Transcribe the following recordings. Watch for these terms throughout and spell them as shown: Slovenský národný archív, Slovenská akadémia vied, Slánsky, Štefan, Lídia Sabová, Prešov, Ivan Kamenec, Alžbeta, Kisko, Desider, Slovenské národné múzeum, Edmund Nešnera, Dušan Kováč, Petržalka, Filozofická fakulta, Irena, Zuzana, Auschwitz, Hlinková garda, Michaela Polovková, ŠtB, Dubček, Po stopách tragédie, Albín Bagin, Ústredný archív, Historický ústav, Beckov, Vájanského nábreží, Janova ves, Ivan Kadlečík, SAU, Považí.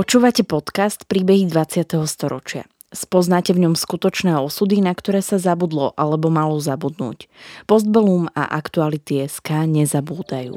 Počúvate podcast Príbehy 20. storočia. Spoznáte v ňom skutočné osudy, na ktoré sa zabudlo alebo malo zabudnúť. Post Bellum a Aktuality.sk nezabúdajú.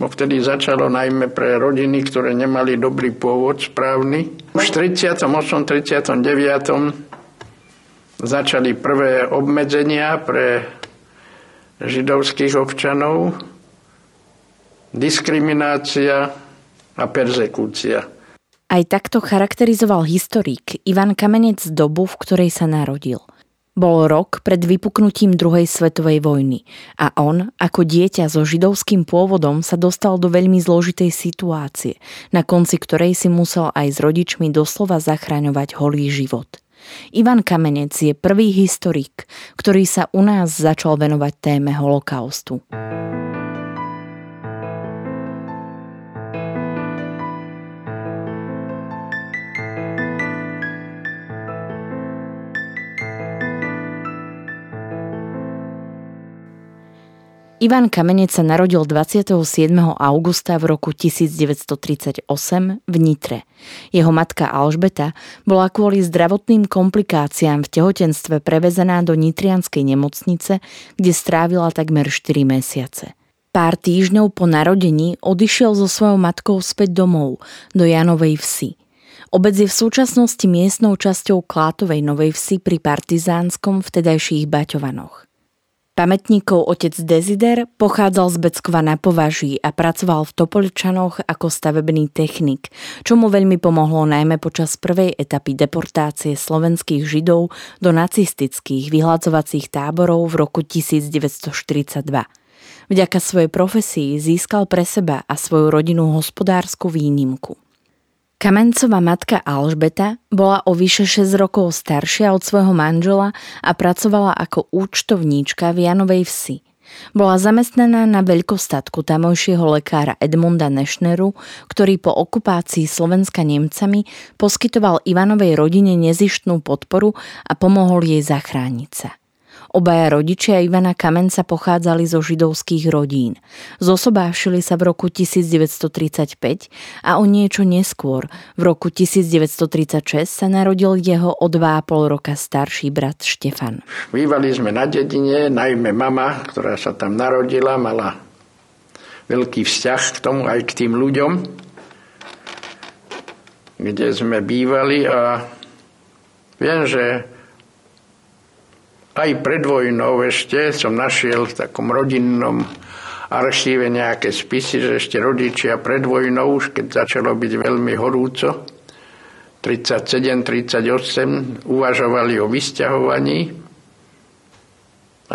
bo vtedy začalo najmä pre rodiny, ktoré nemali dobrý pôvod, správny. Už v 38., 39. začali prvé obmedzenia pre židovských občanov, diskriminácia a perzekúcia. Aj takto charakterizoval historik Ivan Kamenec dobu, v ktorej sa narodil. Bol rok pred vypuknutím druhej svetovej vojny a on, ako dieťa so židovským pôvodom, sa dostal do veľmi zložitej situácie, na konci ktorej si musel aj s rodičmi doslova zachraňovať holý život. Ivan Kamenec je prvý historik, ktorý sa u nás začal venovať téme holokaustu. Ivan Kamenec sa narodil 27. augusta v roku 1938 v Nitre. Jeho matka Alžbeta bola kvôli zdravotným komplikáciám v tehotenstve prevezená do nitrianskej nemocnice, kde strávila takmer 4 mesiace. Pár týždňov po narodení odišiel so svojou matkou späť domov, do Janovej vsi. Obec je v súčasnosti miestnou časťou Klátovej Novej vsi pri Partizánskom v vtedajších Baťovanoch. Pamätníkov otec Desider pochádzal z Beckova na Považí a pracoval v Topoľčanoch ako stavebný technik, čo mu veľmi pomohlo najmä počas prvej etapy deportácie slovenských Židov do nacistických vyhladzovacích táborov v roku 1942. Vďaka svojej profesii získal pre seba a svoju rodinu hospodársku výnimku. Kamencová matka Alžbeta bola o vyše 6 rokov staršia od svojho manžela a pracovala ako účtovníčka v Janovej vsi. Bola zamestnaná na veľkostatku tamojšieho lekára Edmunda Nešneru, ktorý po okupácii Slovenska Nemcami poskytoval Ivanovej rodine nezištnú podporu a pomohol jej zachrániť sa. Obaja rodičia Ivana Kamenca pochádzali zo židovských rodín. Zosobášili sa v roku 1935 a o niečo neskôr, v roku 1936, sa narodil jeho o 2,5 roka starší brat Štefan. Bývali sme na dedine, najmä mama, ktorá sa tam narodila, mala veľký vzťah k tomu aj k tým ľuďom, kde sme bývali a viem, že aj pred vojnou ešte som našiel v takom rodinnom archíve nejaké spisy, že ešte rodičia pred vojnou, už keď začalo byť veľmi horúco, 37-38, uvažovali o vysťahovaní,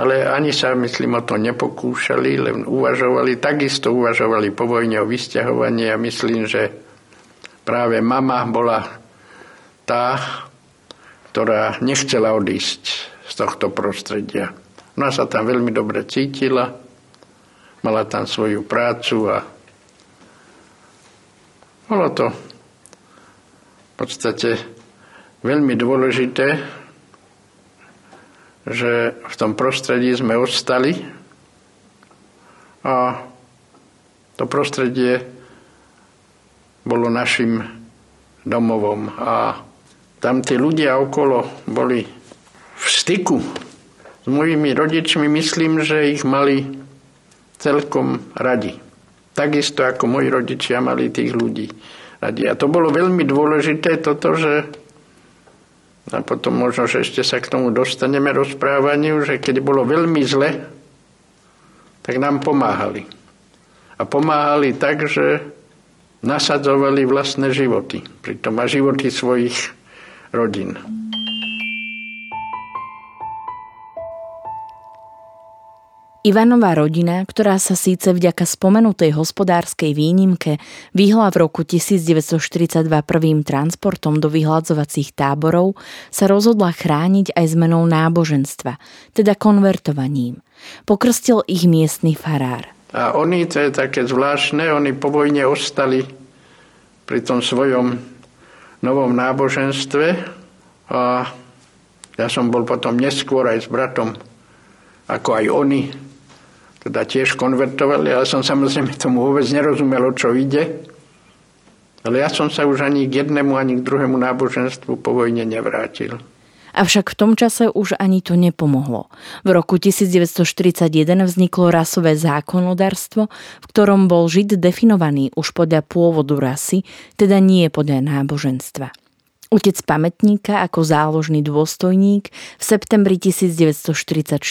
ale ani sa, myslím, o to nepokúšali, len uvažovali, takisto uvažovali po vojne o vysťahovaní a myslím, že práve mama bola tá, ktorá nechcela odísť z tohto prostredia. Ona sa tam veľmi dobre cítila, mala tam svoju prácu a bolo to v podstate veľmi dôležité, že v tom prostredí sme ostali a to prostredie bolo našim domovom a tam tí ľudia okolo boli v styku s mojimi rodičmi, myslím, že ich mali celkom radi. Takisto ako moji rodičia mali tých ľudí radi. A to bolo veľmi dôležité toto, že a potom možno, že ešte sa k tomu dostaneme rozprávaniu, že keď bolo veľmi zle, tak nám pomáhali. A pomáhali tak, že nasadzovali vlastné životy. Pritom a životy svojich rodín. Ivanová rodina, ktorá sa síce vďaka spomenutej hospodárskej výnimke vyhla v roku 1942 prvým transportom do vyhladzovacích táborov, sa rozhodla chrániť aj zmenou náboženstva, teda konvertovaním. Pokrstil ich miestny farár. A oni, to je také zvláštne, oni po vojne ostali pri tom svojom novom náboženstve a ja som bol potom neskôr aj s bratom, ako aj oni, teda tiež konvertovali, ale som samozrejme tomu vôbec nerozumel, o čo ide. Ale ja som sa už ani k jednému, ani k druhému náboženstvu po vojne nevrátil. Avšak v tom čase už ani to nepomohlo. V roku 1941 vzniklo rasové zákonodarstvo, v ktorom bol Žid definovaný už podľa pôvodu rasy, teda nie podľa náboženstva. Otec pamätníka ako záložný dôstojník v septembri 1944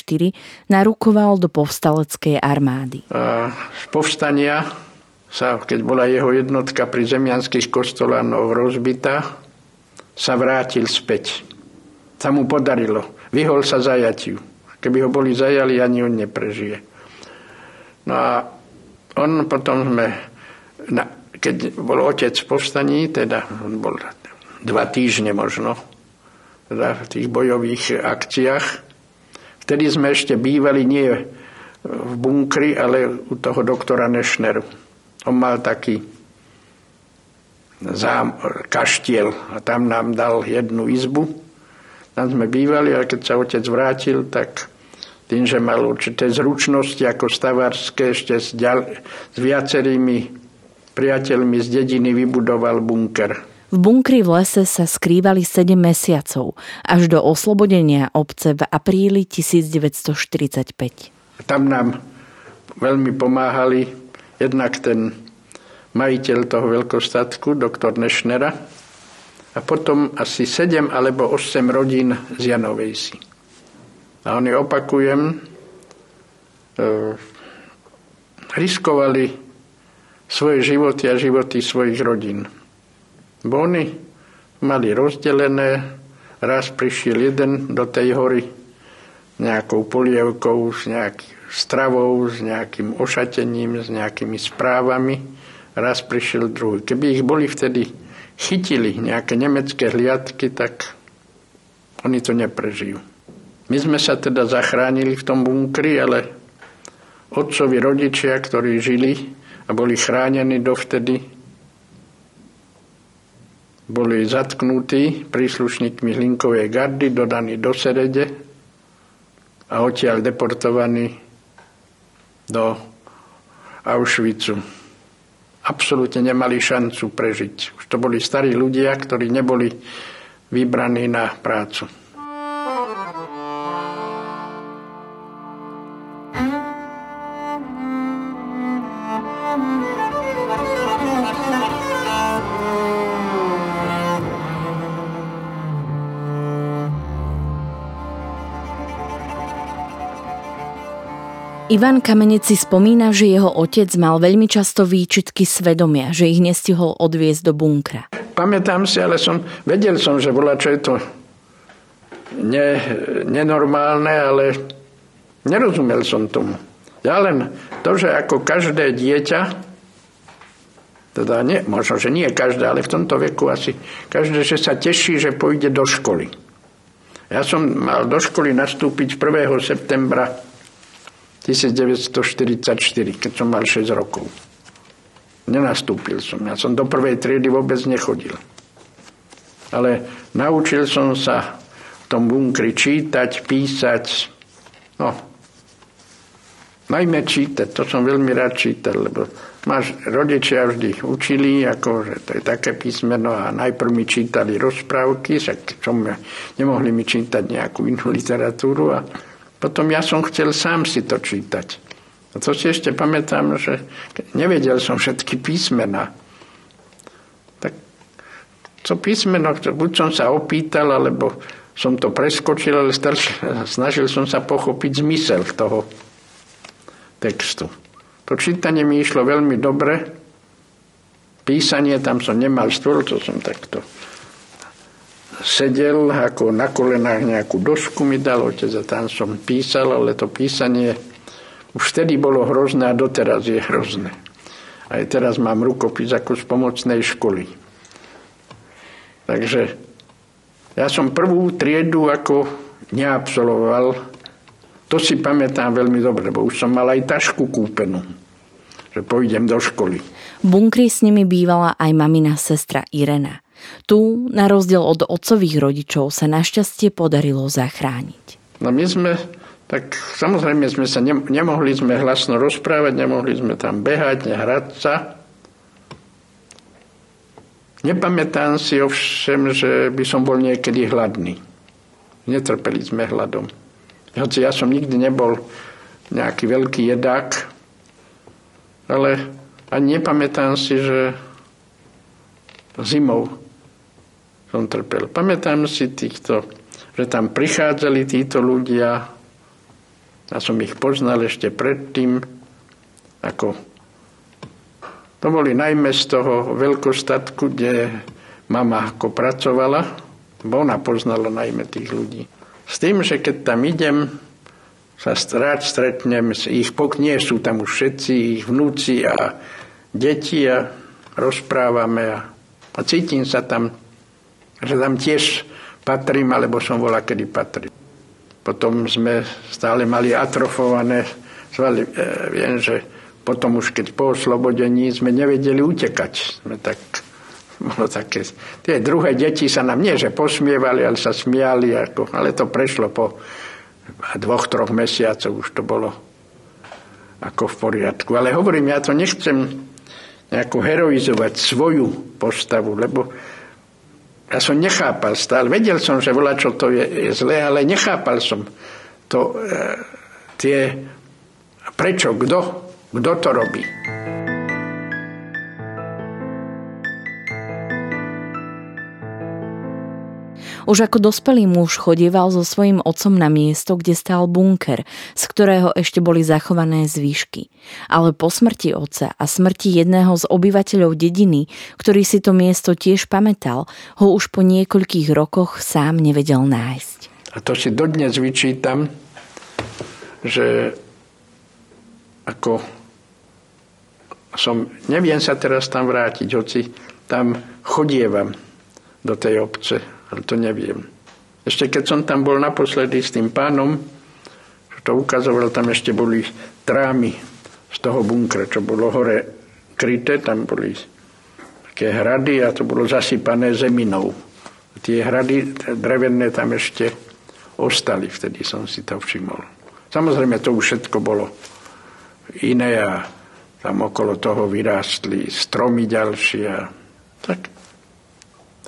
narukoval do povstaleckej armády. Z povstania sa, keď bola jeho jednotka pri Zemianských Kostolanoch rozbitá, sa vrátil späť. Sa mu podarilo. Vyhol sa zajatiu. Keby ho boli zajali, ani on neprežije. No a on potom keď bol otec v povstaní, teda on bol 2 týždne možno, teda v tých bojových akciách. Vtedy sme ešte bývali nie v bunkri, ale u toho doktora Nešneru. On mal taký kaštiel a tam nám dal jednu izbu. Tam sme bývali, ale keď sa otec vrátil, tak tým, že mal určité zručnosti ako stavárske, ešte s viacerými priateľmi z dediny vybudoval bunker. V bunkri v lese sa skrývali 7 mesiacov, až do oslobodenia obce v apríli 1945. Tam nám veľmi pomáhali jednak ten majiteľ toho veľkostatku, doktor Nešnera, a potom asi 7 alebo 8 rodín z Janovej Vsi. A oni, opakujem, riskovali svoje životy a životy svojich rodín. Bo oni mali rozdelené, raz prišiel jeden do tej hory nejakou polievkou, s nejakou stravou, s nejakým ošatením, s nejakými správami, raz prišiel druhý. Keby ich boli vtedy chytili nejaké nemecké hliadky, tak oni to neprežijú. My sme sa teda zachránili v tom bunkri, ale otcovi rodičia, ktorí žili a boli chránení dovtedy, boli zatknutí príslušníkmi Hlinkovej gardy, dodaní do Serede a odtiaľ deportovaní do Auschwitzu. Absolútne nemali šancu prežiť. Už to boli starí ľudia, ktorí neboli vybraní na prácu. Ivan Kamenec si spomína, že jeho otec mal veľmi často výčitky svedomia, že ich nestihol odviesť do bunkra. Pamätám si, ale vedel som, že voľačo je to nenormálne, ale nerozumel som tomu. Ja len to, že ako každé dieťa, teda možno, že nie každé, ale v tomto veku asi každé, že sa teší, že pôjde do školy. Ja som mal do školy nastúpiť 1. septembra 1944, keď som mal 6 rokov. Nenastúpil som. Ja som do 1. triedy vôbec nechodil. Ale naučil som sa v tom bunkri čítať, písať. No, najmä čítať. To som veľmi rád čítal, lebo rodičia vždy učili, akože to je také písmeno a najprv mi čítali rozprávky, nemohli mi čítať nejakú inú literatúru a potom ja som chcel sám si to čítať. A to si ešte pamätám, že nevedel som všetky písmena. Tak to písmeno, buď som sa opýtal, alebo som to preskočil, ale snažil som sa pochopiť zmysel toho textu. To čítanie mi išlo veľmi dobre. Písanie, tam som nemal stôl, to som takto sedel, ako na kolenách nejakú dosku mi dal otec a tam som písal, ale to písanie Už vtedy bolo hrozné a doteraz je hrozné. Aj teraz mám rukopis ako z pomocnej školy. Takže ja som prvú triedu ako neabsoloval. To si pamätám veľmi dobre, bo už som mal aj tašku kúpenú, že pôjdem do školy. V bunkri s nimi bývala aj mamina sestra Irena. Tu, na rozdiel od otcových rodičov, sa našťastie podarilo zachrániť. No my sme, tak samozrejme sme sa nemohli sme hlasno rozprávať, nemohli sme tam behať, nehrať sa. Nepamätám si ovšem, že by som bol niekedy hladný. Netrpeli sme hladom. Hoci ja som nikdy nebol nejaký veľký jedák, ale ani nepamätám si, že zimou som trpel. Pamätám si týchto, že tam prichádzali títo ľudia. Ja som ich poznal ešte predtým, ako... To boli najmä z toho veľkostatku, kde mama ako pracovala, bo ona poznala najmä tých ľudí. S tým, že keď tam idem, sa rád stretnem, nie sú tam už všetci ich vnúci a deti a rozprávame a cítim sa tam, že tam tiež patrím, alebo som volakedy patril. Potom sme stále mali atrofované, viem, že potom už, keď po oslobodení sme nevedeli utekať. Bolo také. Tie druhé deti sa nám nie, že posmievali, ale sa smiali. Ale to prešlo po 2-3 mesiacoch. Už to bolo ako v poriadku. Ale hovorím, ja to nechcem nejako heroizovať svoju postavu, lebo ja som nechápal stále. Vedel som, že voľačo to je zlé, ale nechápal som to, prečo, kdo to robí? Už ako dospelý muž chodieval so svojím otcom na miesto, kde stál bunker, z ktorého ešte boli zachované zvyšky. Ale po smrti otca a smrti jedného z obyvateľov dediny, ktorý si to miesto tiež pamätal, ho už po niekoľkých rokoch sám nevedel nájsť. A to si dodnes vyčítam, že ako neviem sa teraz tam vrátiť, hoci tam chodievam do tej obce, ale to neviem. Ešte keď som tam bol naposledy s tým pánom, čo to ukazoval, tam ešte boli trámy z toho bunkra, čo bolo hore kryté, tam boli také hrady a to bolo zasypané zeminou. Tie hrady drevené tam ešte ostali, vtedy som si to všimol. Samozrejme to už všetko bolo iné a tam okolo toho vyrástli stromy ďalšie. Tak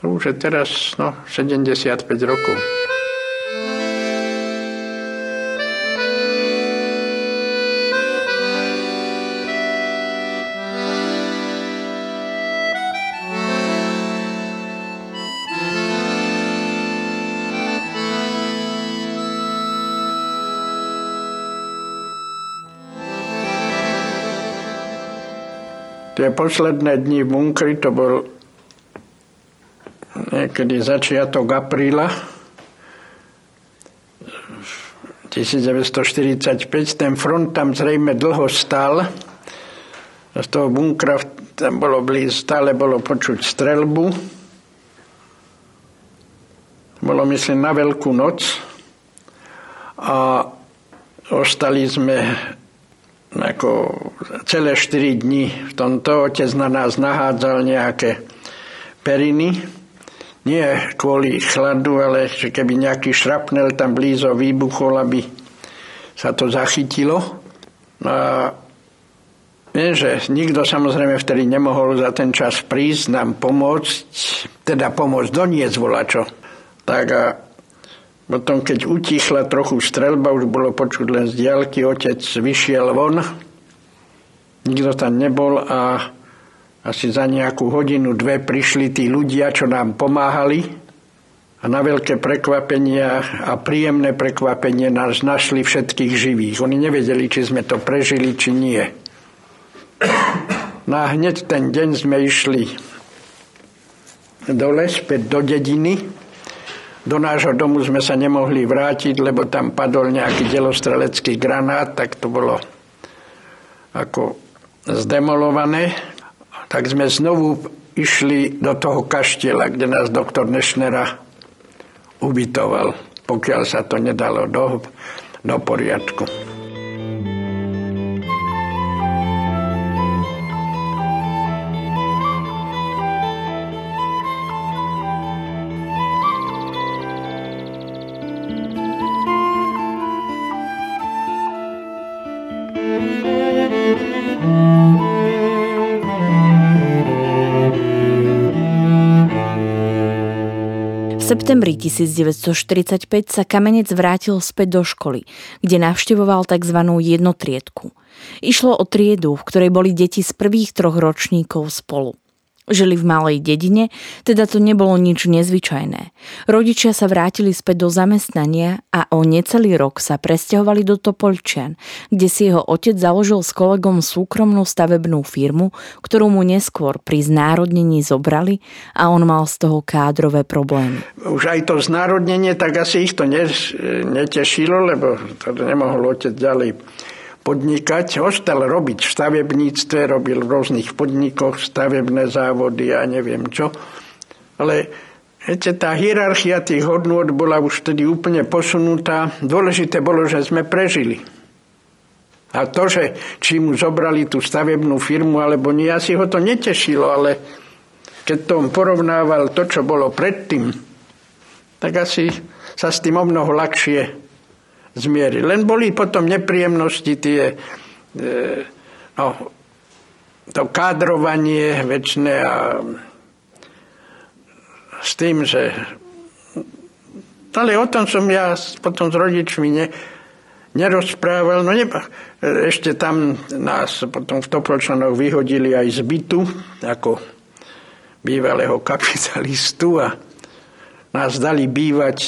to už je teraz 75 rokov. Tie posledné dni v bunkri, to bol niekedy začiatok apríla 1945. Ten front tam zrejme dlho stál. Z toho bunkra tam stále bolo počuť streľbu. Bolo, myslím, na Veľkú noc. A ostali sme ako celé 4 dní v tomto. Otec na nás nahádzal nejaké periny. Nie kvôli chladu, ale že keby nejaký šrapnel tam blízo výbuchol, aby sa to zachytilo. A viem, že nikto samozrejme vtedy nemohol za ten čas prísť nám pomôcť, teda pomôcť doniesť volačo. Tak a potom, keď utichla trochu streľba, už bolo počuť len z diaľky, otec vyšiel von. Nikto tam nebol a asi za nejakú hodinu, 2 prišli tí ľudia, čo nám pomáhali. A na veľké prekvapenie a príjemné prekvapenie nás našli všetkých živých. Oni nevedeli, či sme to prežili, či nie. No a hneď ten deň sme išli dole, späť do dediny. Do nášho domu sme sa nemohli vrátiť, lebo tam padol nejaký delostrelecký granát, tak to bolo ako zdemolované, tak sme znovu išli do toho kaštieľa, kde nás doktor Nešnera ubytoval, pokiaľ sa to nedalo do poriadku. V septembri 1945 sa Kamenec vrátil späť do školy, kde navštevoval tzv. Jednotriedku. Išlo o triedu, v ktorej boli deti z prvých troch ročníkov spolu. Žili v malej dedine, teda to nebolo nič nezvyčajné. Rodičia sa vrátili späť do zamestnania a o necelý rok sa presťahovali do Topoľčan, kde si jeho otec založil s kolegom súkromnú stavebnú firmu, ktorú mu neskôr pri znárodnení zobrali a on mal z toho kádrové problémy. Už aj to znárodnenie, tak asi ich to netešilo, lebo teda nemohol otec ďalej podnikať. Ostal robiť v stavebníctve, robil v rôznych podnikoch stavebné závody a neviem čo. Ale viete, tá hierarchia tých hodnôt bola už vtedy úplne posunutá. Dôležité bolo, že sme prežili. A to, že či mu zobrali tú stavebnú firmu alebo nie, asi ho to netešilo, ale keď to on porovnával to, čo bolo predtým, tak asi sa s tým o mnoho ľahšie zmieril. Len boli potom nepríjemnosti to kádrovanie väčšie a s tým, že... Ale o tom som ja potom s rodičmi nerozprával. Ešte tam nás potom v Topoľčanoch vyhodili aj z bytu, ako bývalého kapitalistu, a nás dali bývať...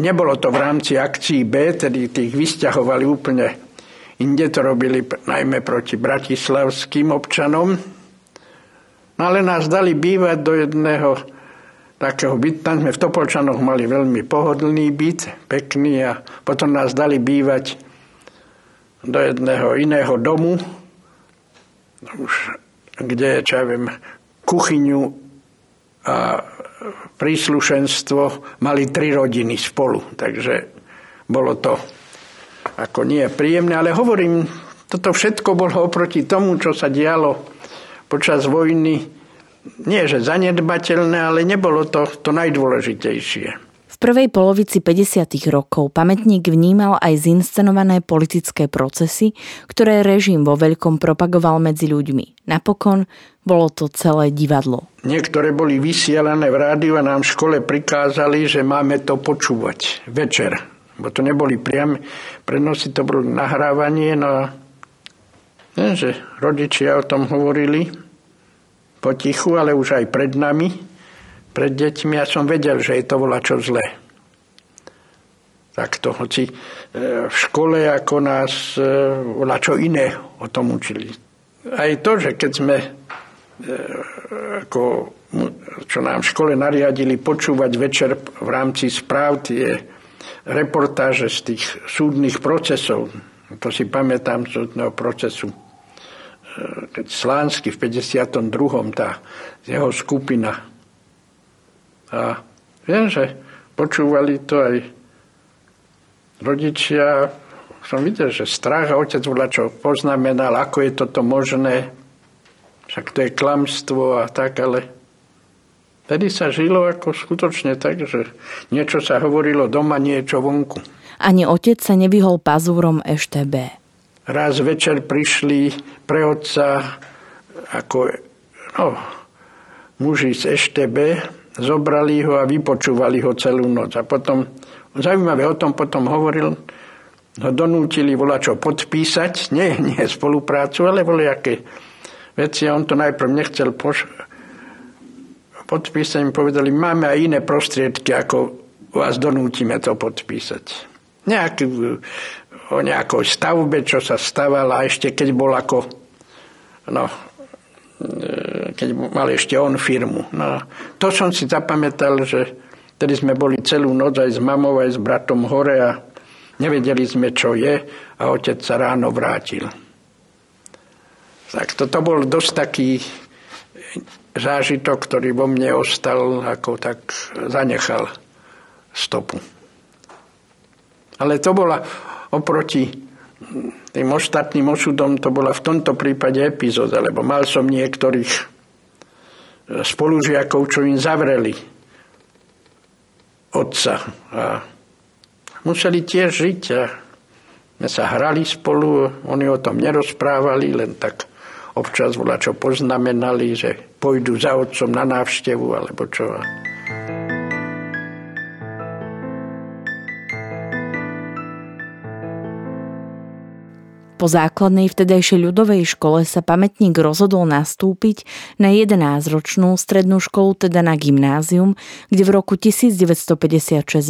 Nebolo to v rámci akcií B, tedy tých vysťahovali úplne inde, to robili najmä proti bratislavským občanom. No ale nás dali bývať do jedného takého bytu, tam sme v Topoľčanoch mali veľmi pohodlný byt, pekný, a potom nás dali bývať do jedného iného domu, už kde, čo ja viem, kuchyňu a príslušenstvo mali 3 rodiny spolu, takže bolo to ako nie príjemné, ale hovorím, toto všetko bolo oproti tomu, čo sa dialo počas vojny, nie že zanedbateľné, ale nebolo to najdôležitejšie. V prvej polovici 50. rokov pamätník vnímal aj zinscenované politické procesy, ktoré režim vo veľkom propagoval medzi ľuďmi. Napokon bolo to celé divadlo. Niektoré boli vysielané v rádiu a nám v škole prikázali, že máme to počúvať večer. Bo to neboli priame prenosy, to bolo nahrávanie. Že rodičia o tom hovorili potichu, ale už aj pred nami, pred deťmi. Ja som vedel, že je to volačo zlé. Takto, hoci v škole ako nás volačo iné o tom učili. Aj to, že keď sme... ako, čo nám v škole nariadili počúvať večer v rámci správ tie reportáže z tých súdnych procesov. To si pamätám z súdneho procesu. Keď Slánsky v 52. tá jeho skupina. A viem, že počúvali to aj rodičia. Som videl, že strach, a otec čo poznamenal, ako je toto možné. Však to je klamstvo a tak, ale vtedy sa žilo ako skutočne tak, že niečo sa hovorilo doma, niečo vonku. Ani otec sa nevyhol pazúrom ŠtB. Raz večer prišli pre otca ako muži z ŠtB, zobrali ho a vypočúvali ho celú noc. A potom, zaujímavé, o tom potom hovoril, ho donútili volačo podpísať, nie spoluprácu, ale volajaké veci, on to najprv nechcel podpísať, mi povedali, máme aj iné prostriedky, ako vás donútime to podpísať. O nejakej stavbe, čo sa stavala, ešte keď bol keď mal ešte on firmu. To som si zapamätal, že tedy sme boli celú noc aj s mamou, aj s bratom hore a Nevedeli sme, čo je, a otec sa ráno vrátil. Tak toto bol dosť taký zážitok, ktorý vo mne ostal, ako tak zanechal stopu. Ale to bola oproti tým ostatným osudom, to bola v tomto prípade epizóda, lebo mal som niektorých spolužiakov, čo im zavreli otca. A museli tiež žiť a my sa hrali spolu, oni o tom nerozprávali, len tak občas voľačo poznamenali, že pôjdu za otcom na návštevu alebo čo. Po základnej vtedajšej ľudovej škole sa pamätník rozhodol nastúpiť na 11-ročnú strednú školu, teda na gymnázium, kde v roku 1956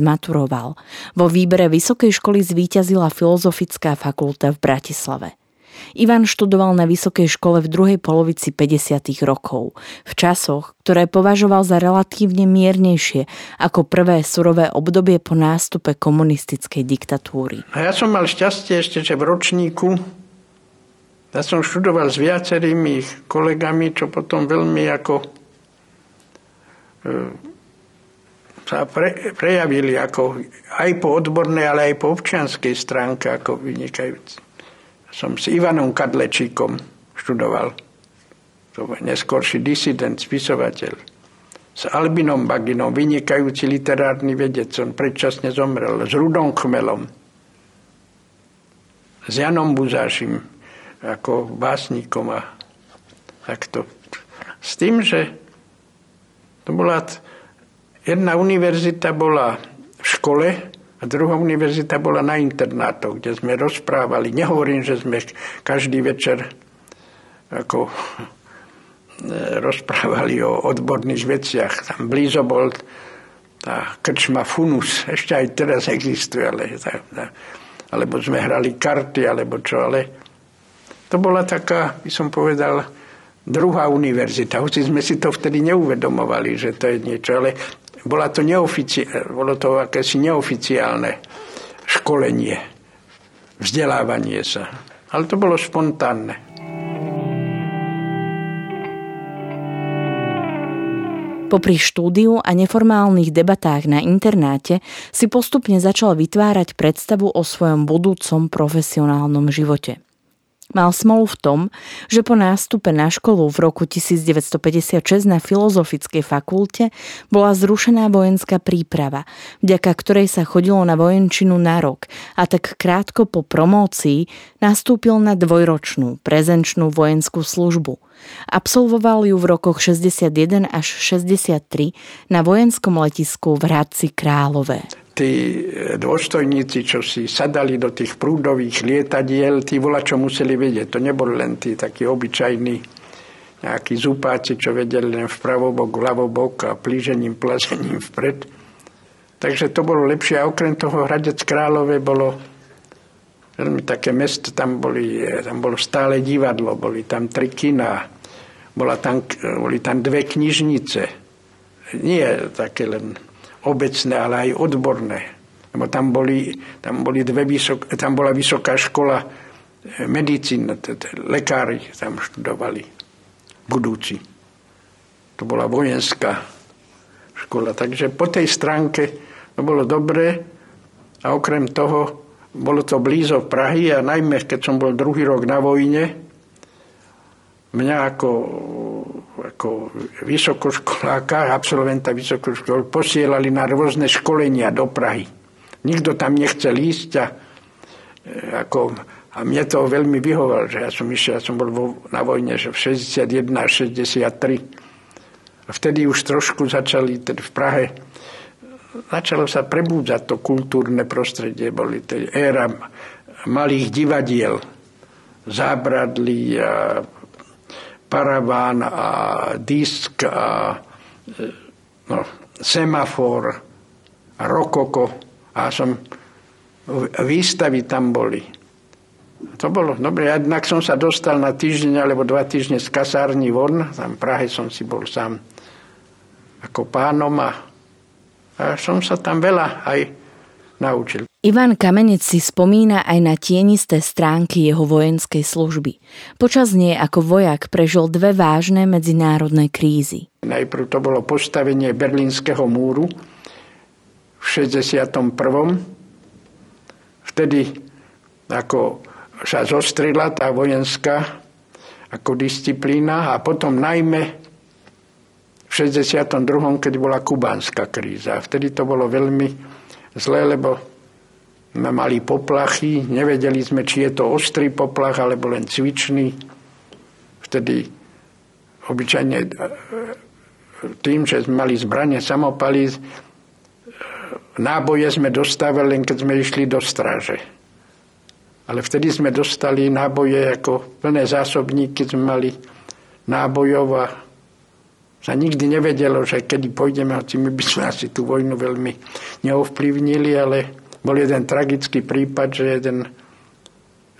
maturoval. Vo výbere vysokej školy zvíťazila Filozofická fakulta v Bratislave. Ivan študoval na vysokej škole v druhej polovici 50. rokov, v časoch, ktoré považoval za relatívne miernejšie ako prvé surové obdobie po nástupe komunistickej diktatúry. A ja som mal šťastie ešte, že v ročníku ja som študoval s viacerými kolegami, čo potom veľmi ako sa prejavili ako aj po odbornej, ale aj po občianskej stránke ako vynikajúci. Som s Ivanom Kadlečíkom študoval. To bol neskorší disident, spisovateľ. S Albinom Baginom, vynikajúci literárny vedec, on predčasne zomrel. S Rudom Chmelom. S Janom Buzášim, ako básnikom a takto. S tým, že to bola jedna univerzita bola v škole a druhá univerzita bola na internátoch, kde sme rozprávali. Nehovorím, že sme každý večer ako rozprávali o odborných veciach. Tam blízo bol tá krčma Funus, ešte aj teraz existuje, alebo sme hrali karty, alebo čo, ale to bola taká, by som povedal, druhá univerzita. Hoci sme si to vtedy neuvedomovali, že to je niečo, ale bolo to akési neoficiálne školenie, vzdelávanie sa, ale to bolo spontánne. Popri štúdiu a neformálnych debatách na internáte si postupne začal vytvárať predstavu o svojom budúcom profesionálnom živote. Mal smolu v tom, že po nástupe na školu v roku 1956 na Filozofickej fakulte bola zrušená vojenská príprava, vďaka ktorej sa chodilo na vojenčinu na rok, a tak krátko po promócii nastúpil na dvojročnú prezenčnú vojenskú službu. Absolvoval ju v rokoch 61 až 63 na vojenskom letisku v Hradci Králové. Tí dôstojníci, čo si sadali do tých prúdových lietadiel, tí voľačo museli vedieť. To nebol len tí takí obyčajní nejakí zúpáci, čo vedeli len vpravobok, ľavobok a plížením, plazením vpred. Takže to bolo lepšie. A okrem toho Hradec Králové bolo veľmi také mesto, tam bolo stále divadlo, boli tam 3 kina, boli tam 2 knižnice. Nie také len obecné, ale aj odborné. Lebo tam bola vysoká škola medicín, lekári tam študovali, budúci. To bola vojenská škola. Takže po tej stránke to bolo dobré a okrem toho bolo to blízo Prahy a najmä, keď som bol druhý rok na vojne, mňa ako vysokoškoláka, absolventa vysokoškoláka, posielali na rôzne školenia do Prahy. Nikto tam nechcel ísť a mne to veľmi vyhovalo, že ja som bol na vojne že v 61 a 63. A vtedy už trošku v Prahe začalo sa prebúdzať to kultúrne prostredie, boli to éra malých divadiel, Zábradlí a Paraván a Disk a Semafor a Rokoko a výstavy tam boli. To bolo dobre, jednak som sa dostal na týždeň alebo 2 týždne z kasárni von, tam v Prahe som si bol sám ako pánom a som sa tam veľa aj naučil. Ivan Kamenec si spomína aj na tienisté stránky jeho vojenskej služby. Počas nej ako vojak prežil dve vážne medzinárodné krízy. Najprv to bolo postavenie Berlínskeho múru v 61. Vtedy ako sa zostrila tá vojenská ako disciplína a potom najmä v 62., keď bola kubánska kríza. Vtedy to bolo veľmi zlé, lebo mali poplachy, nevedeli sme, či je to ostrý poplach, alebo len cvičný. Vtedy obyčajne tým, že sme mali zbranie, samopaly, náboje sme dostávali len, keď sme išli do stráže. Ale vtedy sme dostali náboje ako plné zásobníky, sme mali nábojov a sa nikdy nevedelo, že kedy pôjdeme, hoci my by sme asi tú vojnu veľmi neovplyvnili, ale bol jeden tragický prípad, že ja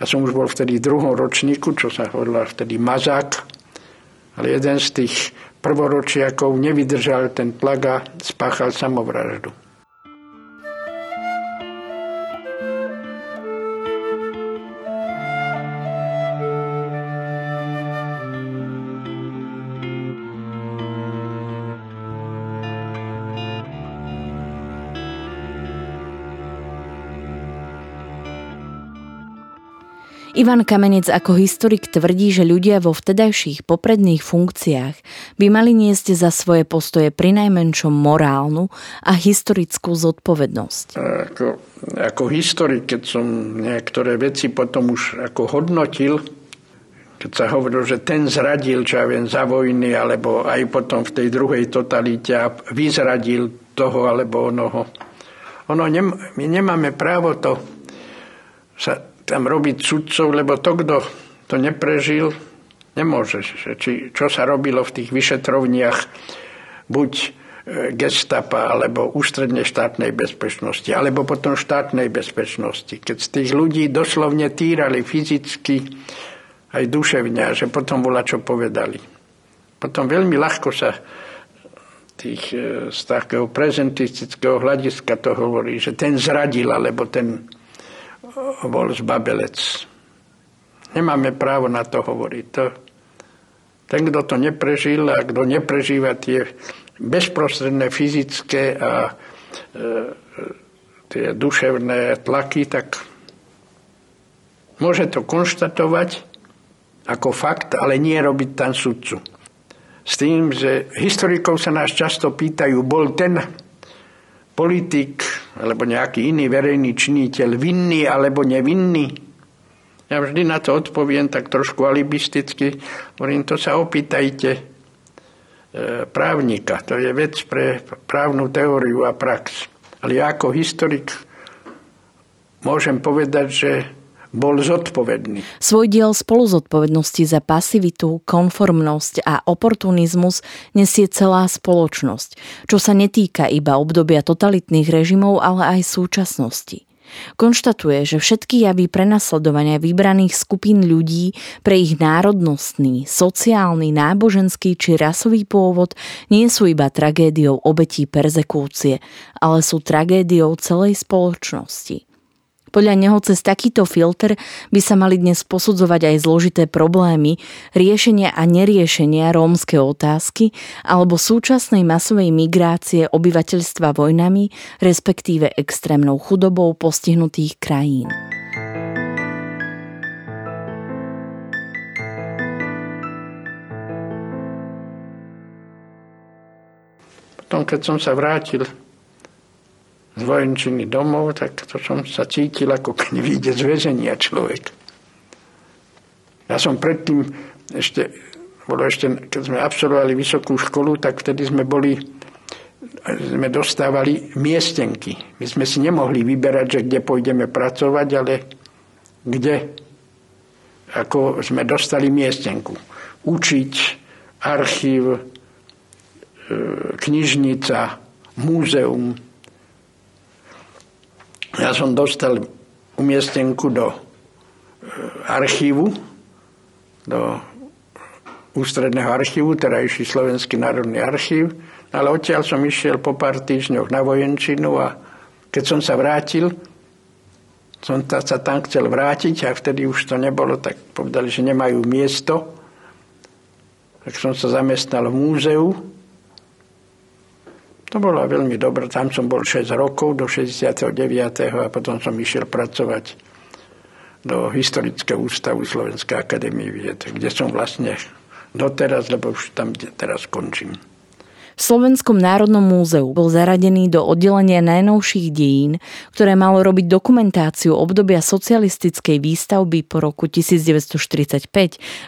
som už bol vtedy v druhom ročníku, čo sa hovorilo vtedy mazák, ale jeden z tých prvoročiakov nevydržal ten tlak a spáchal samovraždu. Ivan Kamenec ako historik tvrdí, že ľudia vo vtedajších popredných funkciách by mali niesť za svoje postoje prinajmenšom morálnu a historickú zodpovednosť. Ako historik, keď som niektoré veci potom už ako hodnotil, keď sa hovorilo, že ten zradil, čo ja viem, za vojny, alebo aj potom v tej druhej totalite a vyzradil toho alebo onoho. My nemáme právo to sa tam robiť sudcov, lebo to, kto to neprežil, nemôže. Čo sa robilo v tých vyšetrovniach, buď gestapa, alebo ústredne štátnej bezpečnosti, alebo potom štátnej bezpečnosti. Keď z tých ľudí doslovne týrali fyzicky aj duševne, že potom bola čo povedali. Potom veľmi ľahko sa z takého prezentistického hľadiska to hovorí, že ten zradil, alebo ten bol zbabelec. Nemáme právo na to hovoriť. Ten, kto to neprežil a kto neprežíva tie bezprostredné fyzické a tie duševné tlaky, tak môže to konštatovať ako fakt, ale nie robiť tam sudcu. S tým, že historikov sa nás často pýtajú, bol ten politik alebo nejaký iný verejný činiteľ vinný alebo nevinný? Ja vždy na to odpoviem tak trošku alibisticky. Hovorím, to sa opýtajte právnika. To je vec pre právnu teóriu a prax. Ale ja ako historik môžem povedať, že bol zodpovedný. Svoj diel spoluzodpovednosti za pasivitu, konformnosť a oportunizmus nesie celá spoločnosť, čo sa netýka iba obdobia totalitných režimov, ale aj súčasnosti. Konštatuje, že všetky javy prenasledovania vybraných skupín ľudí pre ich národnostný, sociálny, náboženský či rasový pôvod nie sú iba tragédiou obetí perzekúcie, ale sú tragédiou celej spoločnosti. Podľa neho cez takýto filter by sa mali dnes posudzovať aj zložité problémy, riešenia a neriešenia rómskej otázky alebo súčasnej masovej migrácie obyvateľstva vojnami, respektíve extrémnou chudobou postihnutých krajín. Potom, keď som sa vrátil z vojenčiny domov, tak to som sa cítil, ako keď vyjde z väzenia človek. Ja som predtým, keď sme absolvovali vysokú školu, tak vtedy sme dostávali miestenky. My sme si nemohli vyberať, že kde pôjdeme pracovať, ale kde, ako sme dostali miestenku. Učiť, archív, knižnica, múzeum. Ja som dostal umiestnenku do archívu, do ústredného archívu, terajší Slovenský národný archív, ale odtiaľ som išiel po pár týždňoch na vojenčinu a Keď som sa vrátil, som sa tam chcel vrátiť a vtedy už to nebolo, tak povedali, že nemajú miesto. Tak som sa zamestnal v múzeu. To bolo veľmi dobré. Tam som bol 6 rokov do 69. a potom som išiel pracovať do Historického ústavu Slovenskej akadémie vied, kde som vlastne doteraz, lebo už tam, kde teraz končím. V Slovenskom národnom múzeu bol zaradený do oddelenia najnovších dejín, ktoré malo robiť dokumentáciu obdobia socialistickej výstavby po roku 1945,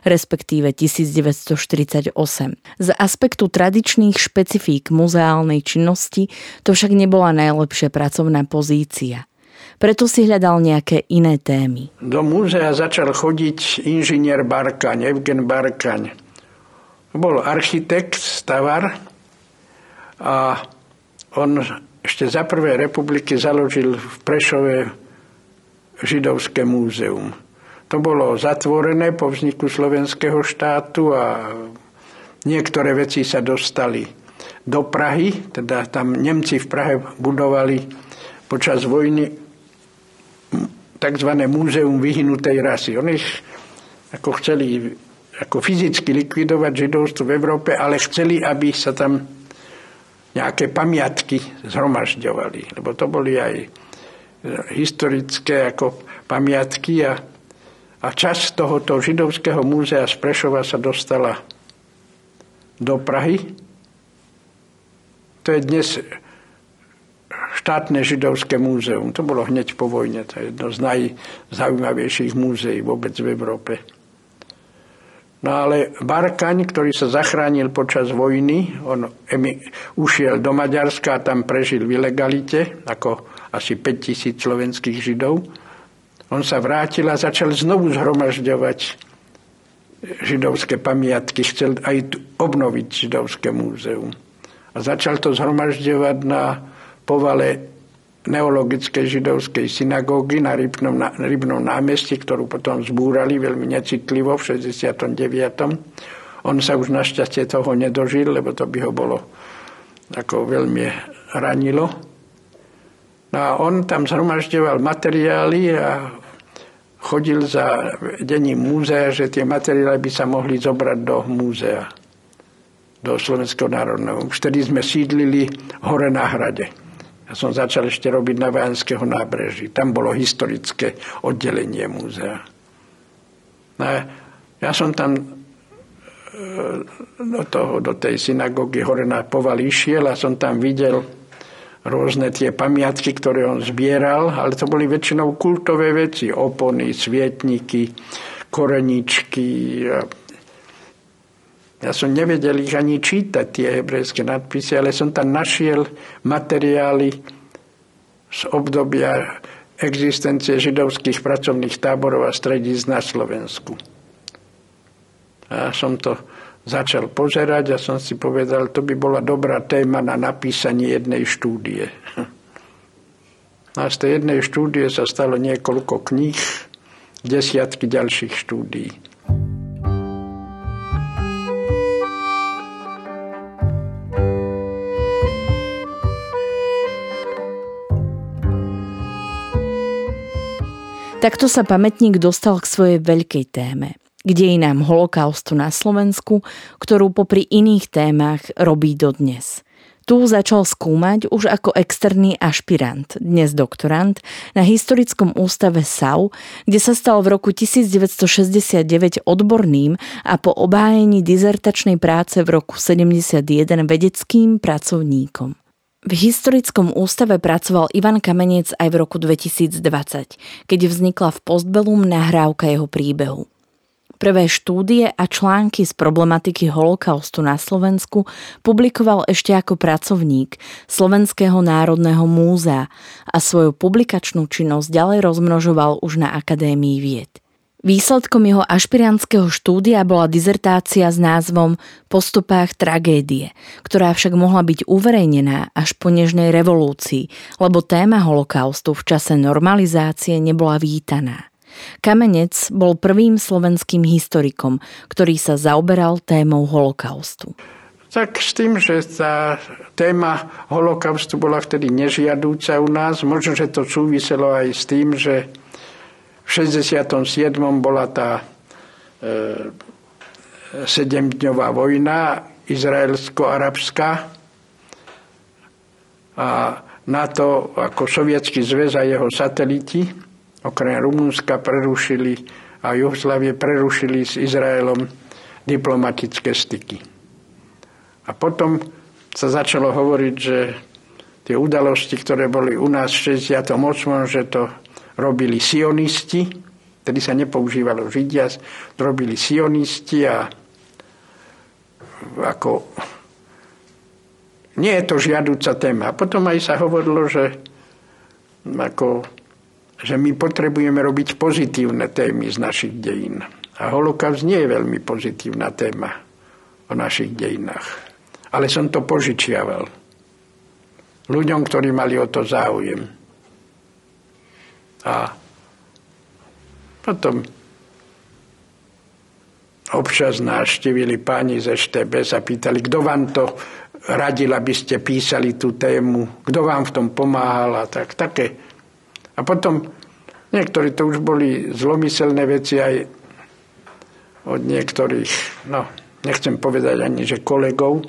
respektíve 1948. Z aspektu tradičných špecifík muzeálnej činnosti to však nebola najlepšia pracovná pozícia. Preto si hľadal nejaké iné témy. Do múzea začal chodiť inžinier Bárkány, Eugen Bárkány. Bol architekt, stavar a on ešte za prvej republiky založil v Prešove židovské múzeum. To bolo zatvorené po vzniku slovenského štátu a niektoré veci sa dostali do Prahy, teda tam Nemci v Prahe budovali počas vojny tzv. Múzeum vyhnutej rasy. Oni ako chceli ako fyzicky likvidovať židovstvo v Európe, ale chceli, aby sa tam nejaké pamiatky zhromažďovali. Lebo to boli aj historické ako pamiatky a časť tohoto židovského múzea z Prešova sa dostala do Prahy. To je dnes štátne židovské múzeum. To bolo hneď po vojne. To je jedno z najzaujímavejších múzeí vôbec v Európe. No ale Bárkány, ktorý sa zachránil počas vojny, on ušiel do Maďarska a tam prežil v ilegalite, ako asi 5000 slovenských židov. On sa vrátil a začal znovu zhromažďovať židovské pamiatky. Chcel aj obnoviť židovské múzeum. A začal to zhromažďovať na povale neologickej židovskej synagógy na Rybnom námestí, ktorú potom zbúrali veľmi necitlivo v 69. On sa už našťastie toho nedožil, lebo to by ho bolo ako veľmi ranilo. No a on tam zhromažďoval materiály a chodil za vedením múzea, že tie materiály by sa mohli zobrať do múzea, do Slovenského národného. Vtedy sme sídlili hore na hrade. Ja som začal ešte robiť na Vájanského nábreží. Tam bolo historické oddelenie múzea. No ja som tam do tej synagógy hore na povali šiel a som tam videl rôzne tie pamiatky, ktoré on zbieral, ale to boli väčšinou kultové veci. Opony, svietniky, koreničky. Ja som nevedel ich ani čítať, tie hebrejské nadpisy, ale som tam našiel materiály z obdobia existencie židovských pracovných táborov a stredíc na Slovensku. A som to začal pozerať a som si povedal, to by bola dobrá téma na napísanie jednej štúdie. A z tej jednej štúdie sa stalo niekoľko kníh, desiatky ďalších štúdií. Takto sa pamätník dostal k svojej veľkej téme, k dejinám holokaustu na Slovensku, ktorú popri iných témach robí dodnes. Tu začal skúmať už ako externý ašpirant, dnes doktorant, na Historickom ústave SAU, kde sa stal v roku 1969 odborným a po obhájení dizertačnej práce v roku 71 vedeckým pracovníkom. V Historickom ústave pracoval Ivan Kamenec aj v roku 2020, keď vznikla v Post Bellum nahrávka jeho príbehu. Prvé štúdie a články z problematiky holokaustu na Slovensku publikoval ešte ako pracovník Slovenského národného múzea a svoju publikačnú činnosť ďalej rozmnožoval už na Akadémii vied. Výsledkom jeho ašpirantského štúdia bola dizertácia s názvom Po stopách tragédie, ktorá však mohla byť uverejnená až po nežnej revolúcii, lebo téma holokaustu v čase normalizácie nebola vítaná. Kamenec bol prvým slovenským historikom, ktorý sa zaoberal témou holokaustu. Tak s tým, že tá téma holokaustu bola vtedy nežiadúca u nás, možno, že to súviselo aj s tým, že v 67. bola tá sedemdňová vojna izraelsko-arabská a NATO ako Sovietský zväz a jeho sateliti, okrem Rumunska prerušili a Juhoslávie prerušili s Izraelom diplomatické styky. A potom sa začalo hovoriť, že tie udalosti, ktoré boli u nás v 68., že to robili sionisti, tedy sa nepoužívalo Židia, to robili sionisti a ako nie je to žiaduca téma. A potom aj sa hovorilo, že my potrebujeme robiť pozitívne témy z našich dejín. A holokaust nie je veľmi pozitívna téma o našich dejinách. Ale som to požičiaval ľuďom, ktorí mali o to záujem. A potom občas navštívili páni ze ŠtB, sa pýtali, kto vám to radil, aby ste písali tú tému, kto vám v tom pomáhal a tak, také. A potom niektorí to už boli zlomyselné veci aj od niektorých, no nechcem povedať ani, že kolegov,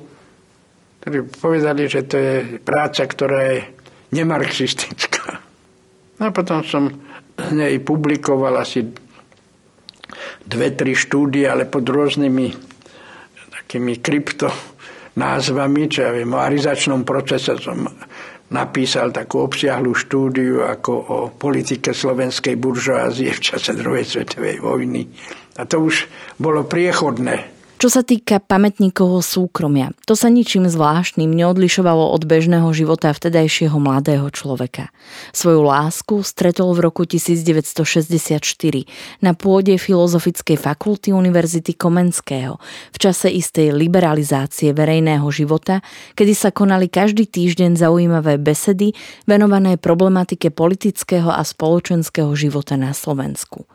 ktorí povedali, že to je práca, ktorá je nemarxistická. No a potom som z nej publikoval asi 2-3 štúdie, ale pod rôznymi takými kryptonázvami, čo ja viem, o arizačnom procese som napísal takú obsiahlu štúdiu ako o politike slovenskej buržoázie v čase druhej svetovej vojny. A to už bolo priechodné. Čo sa týka pamätníkovho súkromia, to sa ničím zvláštnym neodlišovalo od bežného života vtedajšieho mladého človeka. Svoju lásku stretol v roku 1964 na pôde Filozofickej fakulty Univerzity Komenského v čase istej liberalizácie verejného života, kedy sa konali každý týždeň zaujímavé besedy venované problematike politického a spoločenského života na Slovensku.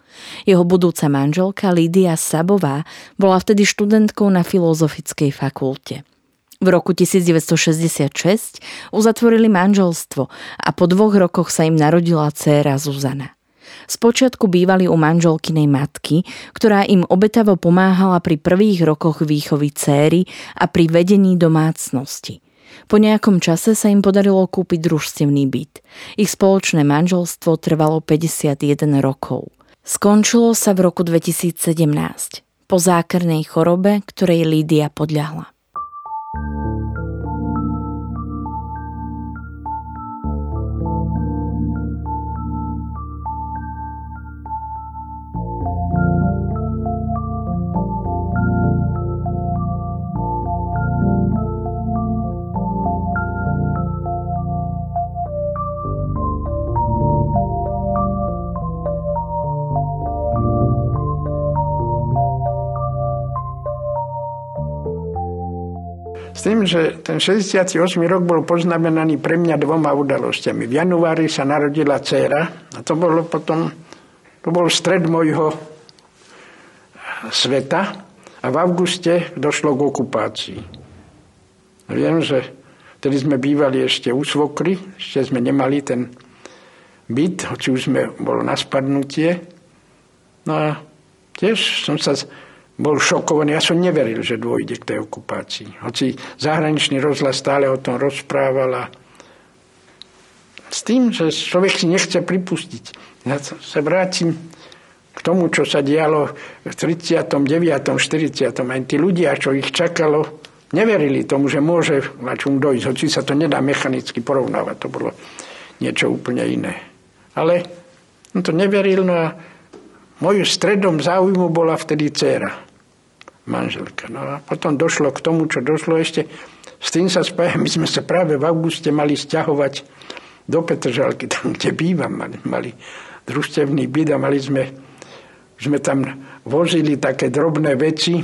Jeho budúca manželka Lídia Sabová bola vtedy študentkou na Filozofickej fakulte. V roku 1966 uzatvorili manželstvo a po 2 rokoch sa im narodila dcéra Zuzana. Spočiatku bývali u manželkinej matky, ktorá im obetavo pomáhala pri prvých rokoch výchovy céry a pri vedení domácnosti. Po nejakom čase sa im podarilo kúpiť družstevný byt. Ich spoločné manželstvo trvalo 51 rokov. Skončilo sa v roku 2017 po zákernej chorobe, ktorej Lídia podľahla. S tým, že ten 68. rok bol poznamenaný pre mňa 2 udalostiami. V januári sa narodila dcéra a to bol stred mojho sveta a v auguste došlo k okupácii. Viem, že tedy sme bývali ešte u svokry, ešte sme nemali ten byt, hoci už bolo na spadnutie. No a tiež bol šokovaný. Ja som neveril, že dôjde k tej okupácii. Hoci zahraničný rozhlas stále o tom rozprávala. S tým, že človek si nechce pripustiť. Ja sa vrátim k tomu, čo sa dialo v 39., 40. Aj tí ľudia, čo ich čakalo, neverili tomu, že môže na čom dojsť. Hoci sa to nedá mechanicky porovnávať. To bolo niečo úplne iné. Ale on to neveril. No a mojím stredom záujmu bola vtedy dcéra. Manželka. No a potom došlo k tomu, čo došlo ešte. S tým sa spája. My sme sa práve v auguste mali sťahovať do Petržalky, tam, kde bývam. Mali družstevný byt a sme tam vozili také drobné veci.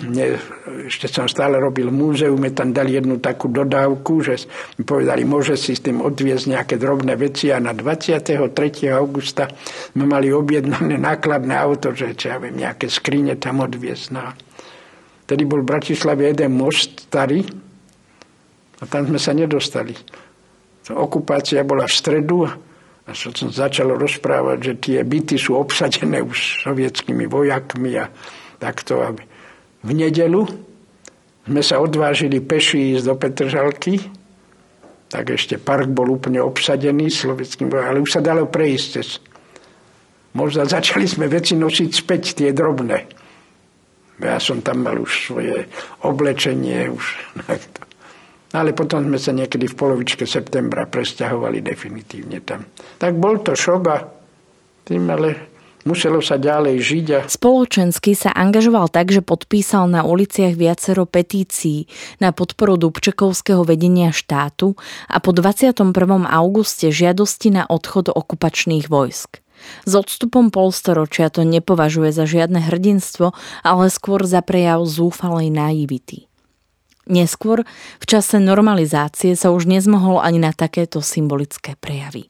Ešte som stále robil múzeum. My tam dali jednu takú dodávku, že mi povedali, môže si s tým odviezť nejaké drobné veci. A na 23. augusta sme mali objednané nákladné auto, že ja viem, nejaké skrine tam odviezť. Tedy bol v Bratislave jeden most starý, A tam sme sa nedostali. To okupácia bola v stredu a som začal rozprávať, že tie byty sú obsadené už sovietskými vojakmi a takto. V nedelu sme sa odvážili peši ísť do Petržalky, tak ešte park bol úplne obsadený sovietskými vojakmi, ale už sa dalo prejsť cez. Možno začali sme veci nosiť späť, tie drobné. Ja som tam mal už svoje oblečenie. Ale potom sme sa niekedy v polovičke septembra presťahovali definitívne tam. Tak bol to šok a tým ale muselo sa ďalej žiť. Spoločensky sa angažoval tak, že podpísal na uliciach viacero petícií na podporu dubčekovského vedenia štátu a po 21. auguste žiadosti na odchod okupačných vojsk. S odstupom polstoročia to nepovažuje za žiadne hrdinstvo, ale skôr za prejav zúfalej naivity. Neskôr, v čase normalizácie, sa už nezmohol ani na takéto symbolické prejavy.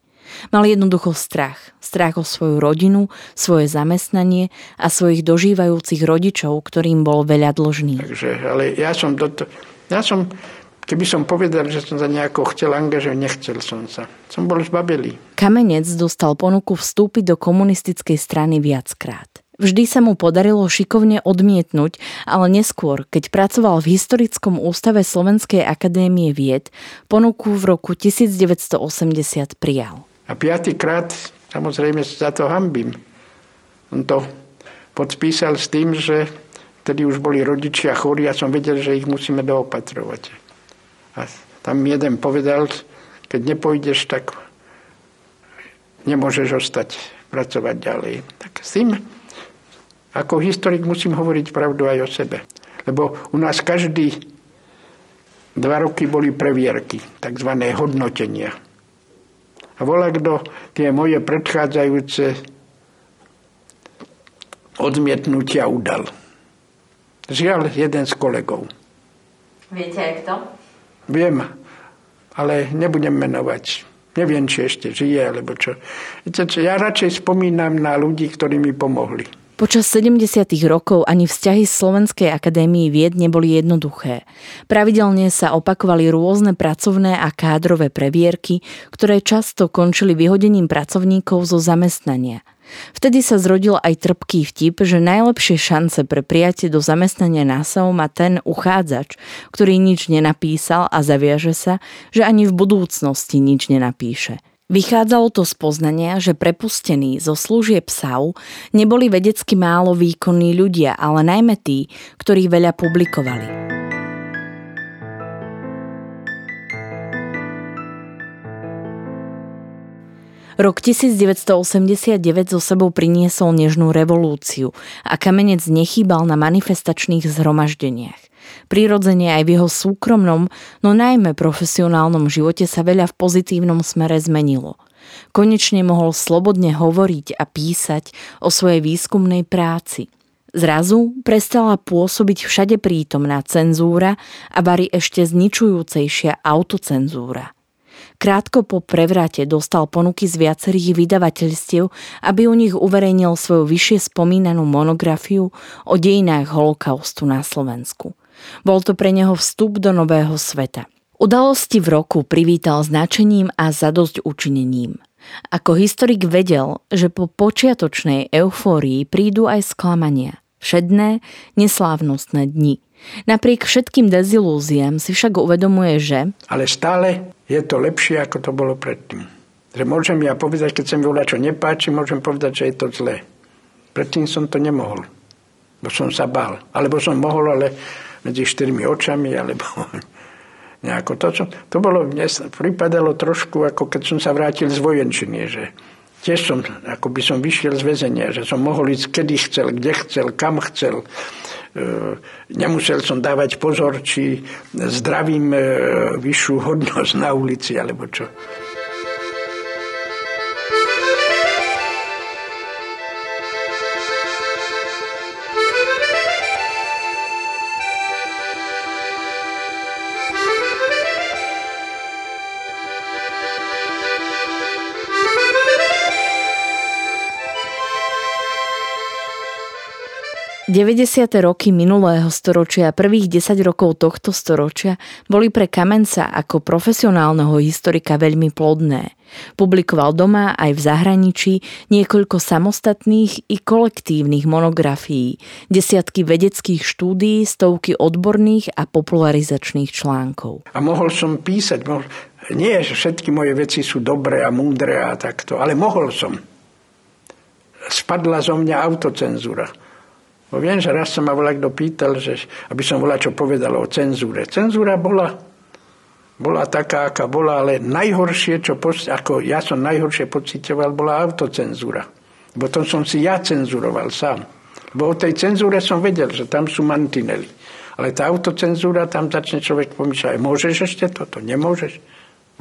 Mal jednoducho strach. Strach o svoju rodinu, svoje zamestnanie a svojich dožívajúcich rodičov, ktorým bol veľa dlžný. Takže, ale ja som, keby som povedal, že som sa nejako chcel angažovať, nechcel som sa. Som bol zbabelý. Kamenec dostal ponuku vstúpiť do komunistickej strany viackrát. Vždy sa mu podarilo šikovne odmietnúť, ale neskôr, keď pracoval v Historickom ústave Slovenskej akadémie vied, ponuku v roku 1980 prijal. A piatykrát, samozrejme, za to hanbím. On to podpísal s tým, že vtedy už boli rodičia chorí a som vedel, že ich musíme doopatrovať. A tam jeden povedal, keď nepôjdeš, tak nemôžeš ostať pracovať ďalej. Tak s tým, ako historik, musím hovoriť pravdu aj o sebe. Lebo u nás každý 2 roky boli previerky, takzvané hodnotenia. A volakdo tie moje predchádzajúce odmietnutia udal. Žiaľ, jeden z kolegov. Viete aj kto? Viem, ale nebudem menovať. Neviem, či ešte žije, alebo čo. Ja radšej spomínam na ľudí, ktorí mi pomohli. Počas 70. rokov ani vzťahy Slovenskej akadémie vied neboli jednoduché. Pravidelne sa opakovali rôzne pracovné a kádrové previerky, ktoré často končili vyhodením pracovníkov zo zamestnania. Vtedy sa zrodil aj trpký vtip, že najlepšie šance pre prijatie do zamestnania NASAU má ten uchádzač, ktorý nič nenapísal a zaviaže sa, že ani v budúcnosti nič nenapíše. Vychádzalo to z poznania, že prepustení zo služieb SAU neboli vedecky málo výkonní ľudia, ale najmä tí, ktorí veľa publikovali. Rok 1989 so sebou priniesol nežnú revolúciu a Kamenec nechýbal na manifestačných zhromaždeniach. Prirodzene aj v jeho súkromnom, no najmä profesionálnom živote sa veľa v pozitívnom smere zmenilo. Konečne mohol slobodne hovoriť a písať o svojej výskumnej práci. Zrazu prestala pôsobiť všade prítomná cenzúra a bari ešte zničujúcejšia autocenzúra. Krátko po prevrate dostal ponuky z viacerých vydavateľstiev, aby u nich uverejnil svoju vyššie spomínanú monografiu o dejinách holokaustu na Slovensku. Bol to pre neho vstup do nového sveta. Udalosti v roku privítal značením a zadosť učinením. Ako historik vedel, že po počiatočnej eufórii prídu aj sklamania, všedné, neslávnostné dni. Napriek všetkým dezilúziám si však uvedomuje, že... Ale stále je to lepšie, ako to bolo predtým. Že môžem ja povedať, keď sa mi voľa čo nepáči, môžem povedať, že je to zlé. Predtým som to nemohol, bo som sa bál. Alebo som mohol, ale medzi 4 očami, alebo nejako to, čo... To bolo, mne pripadalo trošku, ako keď som sa vrátil z vojenčiny, že... Tiež som, ako by som vyšiel z väzenia, že som mohol ísť kedy chcel, kde chcel, kam chcel. Nemusel som dávať pozor, či zdravím vyššiu hodnosť na ulici, alebo čo. 90. roky minulého storočia a prvých 10 rokov tohto storočia boli pre Kamenca ako profesionálneho historika veľmi plodné. Publikoval doma aj v zahraničí niekoľko samostatných i kolektívnych monografií, desiatky vedeckých štúdií, stovky odborných a popularizačných článkov. A mohol som písať, nie že všetky moje veci sú dobré a múdre a takto, ale mohol som. Spadla zo mňa autocenzúra. Viem, že raz sa ma volakto pýtal, že aby som volačo povedal o cenzúre. Cenzúra bola taká, aká bola, ale najhoršie, ako ja som najhoršie pocitoval, bola autocenzúra. Potom som si ja cenzuroval sám. Lebo o tej cenzúre som vedel, že tam sú mantinely. Ale tá autocenzúra, tam začne človek pomýšľať, môžeš ešte toto, nemôžeš.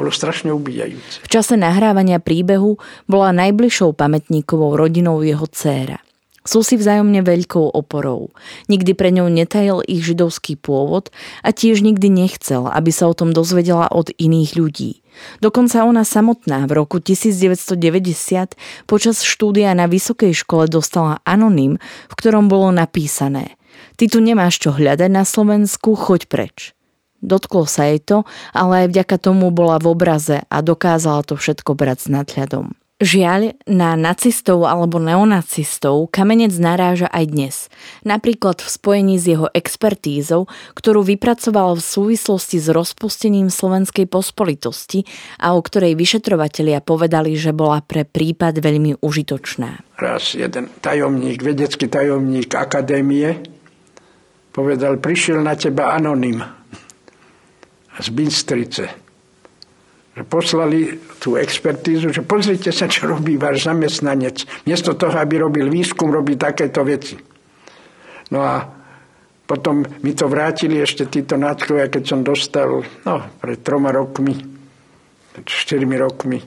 Bolo strašne ubíjajúce. V čase nahrávania príbehu bola najbližšou pamätníkovou rodinou jeho dcéra. Sú si vzájomne veľkou oporou. Nikdy pre ňou netajil ich židovský pôvod a tiež nikdy nechcel, aby sa o tom dozvedela od iných ľudí. Dokonca ona samotná v roku 1990 počas štúdia na vysokej škole dostala anonym, v ktorom bolo napísané: "Ty tu nemáš čo hľadať na Slovensku, choď preč." Dotklo sa jej to, ale aj vďaka tomu bola v obraze a dokázala to všetko brať s nadhľadom. Žiaľ, na nacistov alebo neonacistov Kamenec naráža aj dnes. Napríklad v spojení s jeho expertízou, ktorú vypracoval v súvislosti s rozpustením Slovenskej pospolitosti a o ktorej vyšetrovatelia povedali, že bola pre prípad veľmi užitočná. Raz jeden tajomník, vedecký tajomník akadémie povedal, prišiel na teba anonym z Bystrice. Poslali tú expertízu, že pozrite sa, čo robí váš zamestnanec. Miesto toho, aby robil výskum, robí takéto veci. No a potom mi to vrátili ešte títo náčkovia, keď som dostal, pred 4 rokmi,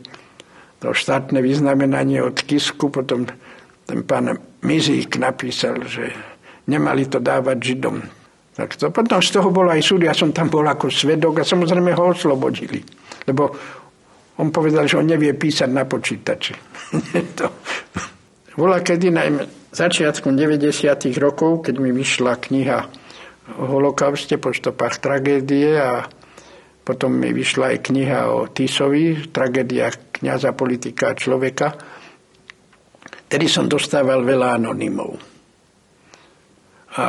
to štátne vyznamenanie od Kisku. Potom ten pán Mizík napísal, že nemali to dávať Židom. Tak to, potom z toho bol aj súd, ja som tam bol ako svedok a samozrejme ho oslobodili. Lebo on povedal, že on nevie písať na počítači. Bola kedy najmä začiatkom 90. rokov, keď mi vyšla kniha o holokauste po stopách tragédie a potom mi vyšla aj kniha o Tisovi, tragédia kňaza, politika a človeka. Tedy som dostával veľa anonymov. A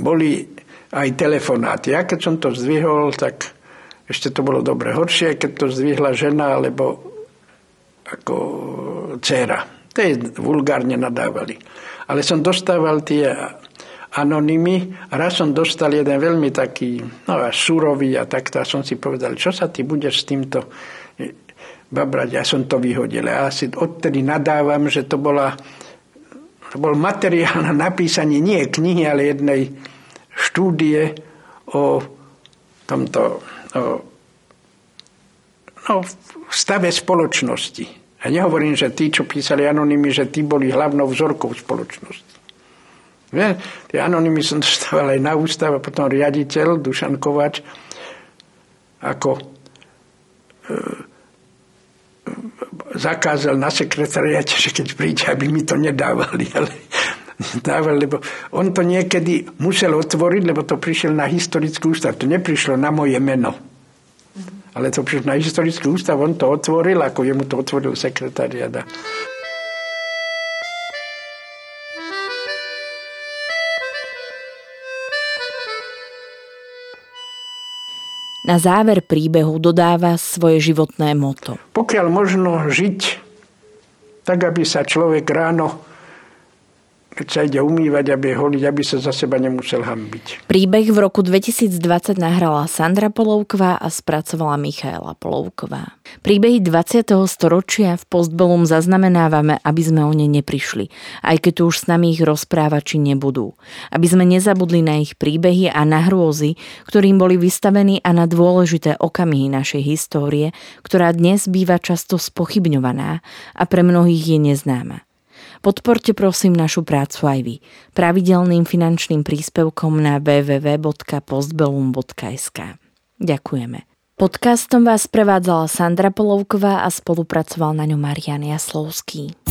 boli aj telefonáty. Ja keď som to zdvihol, tak ešte to bolo dobre. Horšie, keď to zdvihla žena alebo ako dcéra. To je vulgárne nadávali. Ale som dostával tie anonymy. Raz som dostal jeden veľmi taký surový a takto. A som si povedal, čo sa ty budeš s týmto babrať? Ja som to vyhodil. Ja si odtedy nadávam, že to bol materiál na napísanie nie knihy, ale jednej štúdie o tomto stave spoločnosti. A nehovorím, že tí, čo písali anonymy, že tí boli hlavnou vzorkou spoločnosti. Tie anonymy som dostával aj na ústav a potom riaditeľ Dušan Kováč ako zakázal na sekretariate, že keď príde, aby mi to nedávali, ale dával, lebo on to niekedy musel otvoriť, lebo to prišiel na historický ústav. To neprišlo na moje meno, ale to prišlo na historický ústav, on to otvoril, ako jemu to otvoril sekretariáda. Na záver príbehu dodáva svoje životné motto. Pokiaľ možno žiť tak, aby sa človek ráno, keď sa ide umývať, aby je holiť, aby sa za seba nemusel hanbiť. Príbeh v roku 2020 nahrala Sandra Polovková a spracovala Michaela Polovková. Príbehy 20. storočia v Post Bellum zaznamenávame, aby sme o ne neprišli, aj keď tu už s nami ich rozprávači nebudú. Aby sme nezabudli na ich príbehy a na hrôzy, ktorým boli vystavení, a na dôležité okamihy našej histórie, ktorá dnes býva často spochybňovaná a pre mnohých je neznáma. Podporte prosím našu prácu aj vy pravidelným finančným príspevkom na www.postbellum.sk. Ďakujeme. Podcastom vás prevádzala Sandra Polovková a spolupracoval na ňom Marian Jaslovský.